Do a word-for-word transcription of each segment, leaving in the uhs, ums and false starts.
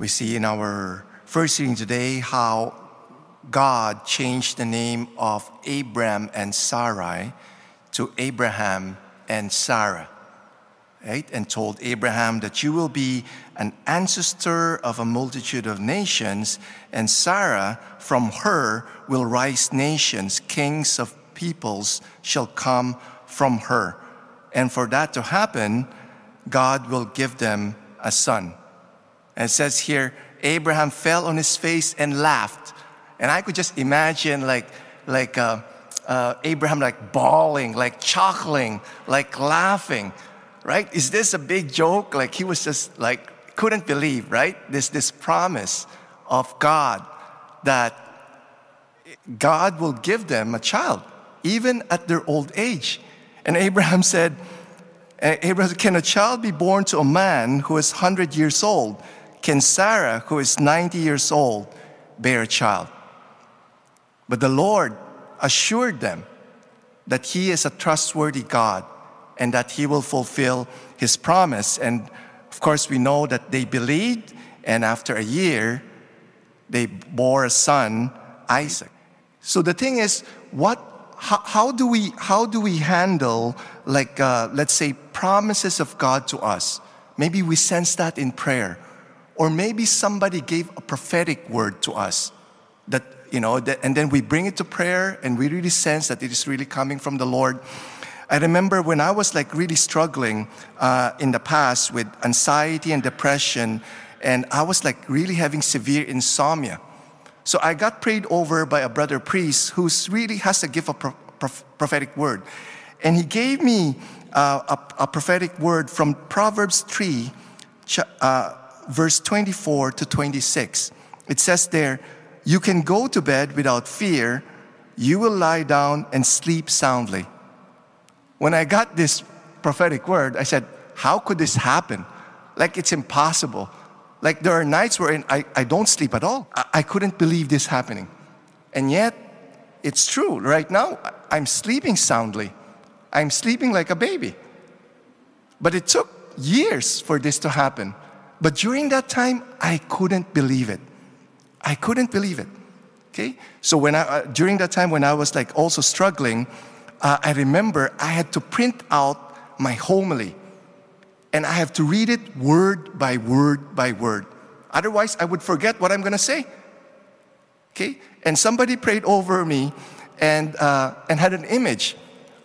We see in our first reading today how God changed the name of Abram and Sarai to Abraham and Sarah, right? And told Abraham that you will be an ancestor of a multitude of nations, and Sarah, from her will rise nations, kings of peoples shall come from her. And for that to happen, God will give them a son. And it says here, Abraham fell on his face and laughed. And I could just imagine like, like uh, uh, Abraham like bawling, like chuckling, like laughing, right? Is this a big joke? Like he was just like, couldn't believe, right? This, this promise of God that God will give them a child, even at their old age. And Abraham said, Abraham, can a child be born to a man who is one hundred years old? Can Sarah, who is ninety years old, bear a child? But the Lord assured them that He is a trustworthy God and that He will fulfill His promise. And of course, we know that they believed, and after a year, they bore a son, Isaac. So the thing is, what? How, how do we how do we handle like uh, let's say promises of God to us? Maybe we sense that in prayer, or maybe somebody gave a prophetic word to us that you know, that, and then we bring it to prayer, and we really sense that it is really coming from the Lord. I remember when I was like really struggling uh, in the past with anxiety and depression, and I was like really having severe insomnia. So I got prayed over by a brother priest who really has to give a pro- prof- prophetic word. And he gave me uh, a, a prophetic word from Proverbs three, uh, verse twenty-four to twenty-six. It says there, "You can go to bed without fear. You will lie down and sleep soundly." When I got this prophetic word, I said, how could this happen? Like, it's impossible. Like, there are nights where I, I don't sleep at all. I, I couldn't believe this happening. And yet, it's true. Right now, I'm sleeping soundly. I'm sleeping like a baby. But it took years for this to happen. But during that time, I couldn't believe it. I couldn't believe it. Okay? So when I, uh, during that time when I was like also struggling, uh, I remember I had to print out my homily. And I have to read it word by word by word. Otherwise, I would forget what I'm going to say. Okay? And somebody prayed over me and uh, and had an image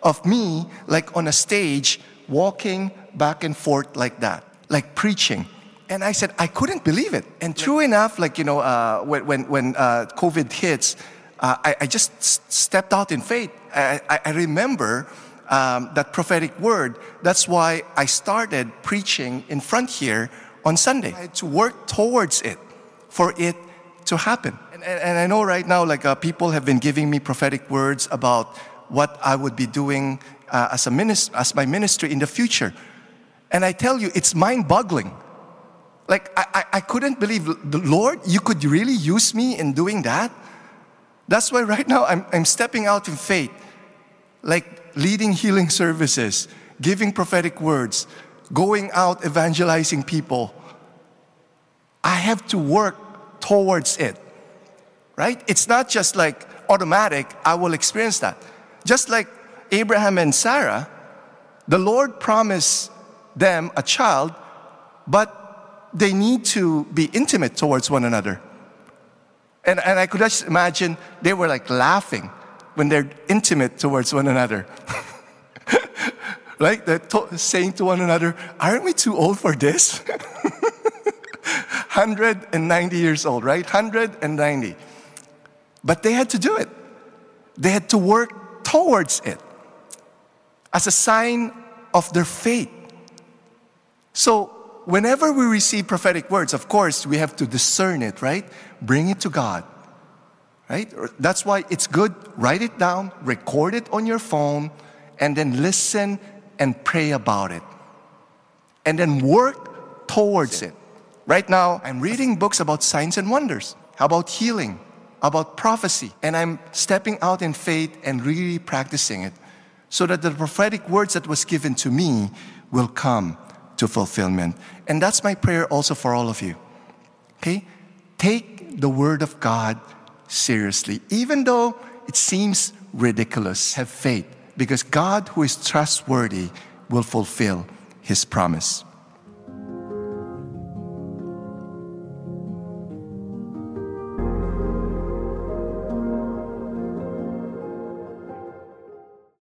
of me like on a stage walking back and forth like that, like preaching. And I said, I couldn't believe it. And true enough, like, you know, uh, when when, when uh, COVID hits, uh, I, I just s- stepped out in faith. I, I, I remember... Um, that prophetic word. That's why I started preaching in front here on Sunday. I had to work towards it for it to happen. And, and, and I know right now, like uh, people have been giving me prophetic words about what I would be doing uh, as a minister, as my ministry in the future. And I tell you, it's mind-boggling. Like I, I, I couldn't believe, the Lord, you could really use me in doing that. That's why right now I'm, I'm stepping out in faith, like leading healing services, giving prophetic words, going out evangelizing people. I have to work towards it, right? It's not just like automatic, I will experience that. Just like Abraham and Sarah, the Lord promised them a child, but they need to be intimate towards one another. And, and I could just imagine they were like laughing when they're intimate towards one another. Right? They're to- saying to one another, aren't we too old for this? one hundred ninety years old, right? one hundred ninety. But they had to do it. They had to work towards it as a sign of their faith. So whenever we receive prophetic words, of course, we have to discern it, right? Bring it to God. Right? That's why it's good. Write it down, record it on your phone, and then listen and pray about it. And then work towards it. Right now, I'm reading books about signs and wonders, about healing, about prophecy. And I'm stepping out in faith and really practicing it so that the prophetic words that was given to me will come to fulfillment. And that's my prayer also for all of you. Okay? Take the Word of God seriously, even though it seems ridiculous. Have faith, because God, who is trustworthy, will fulfill His promise.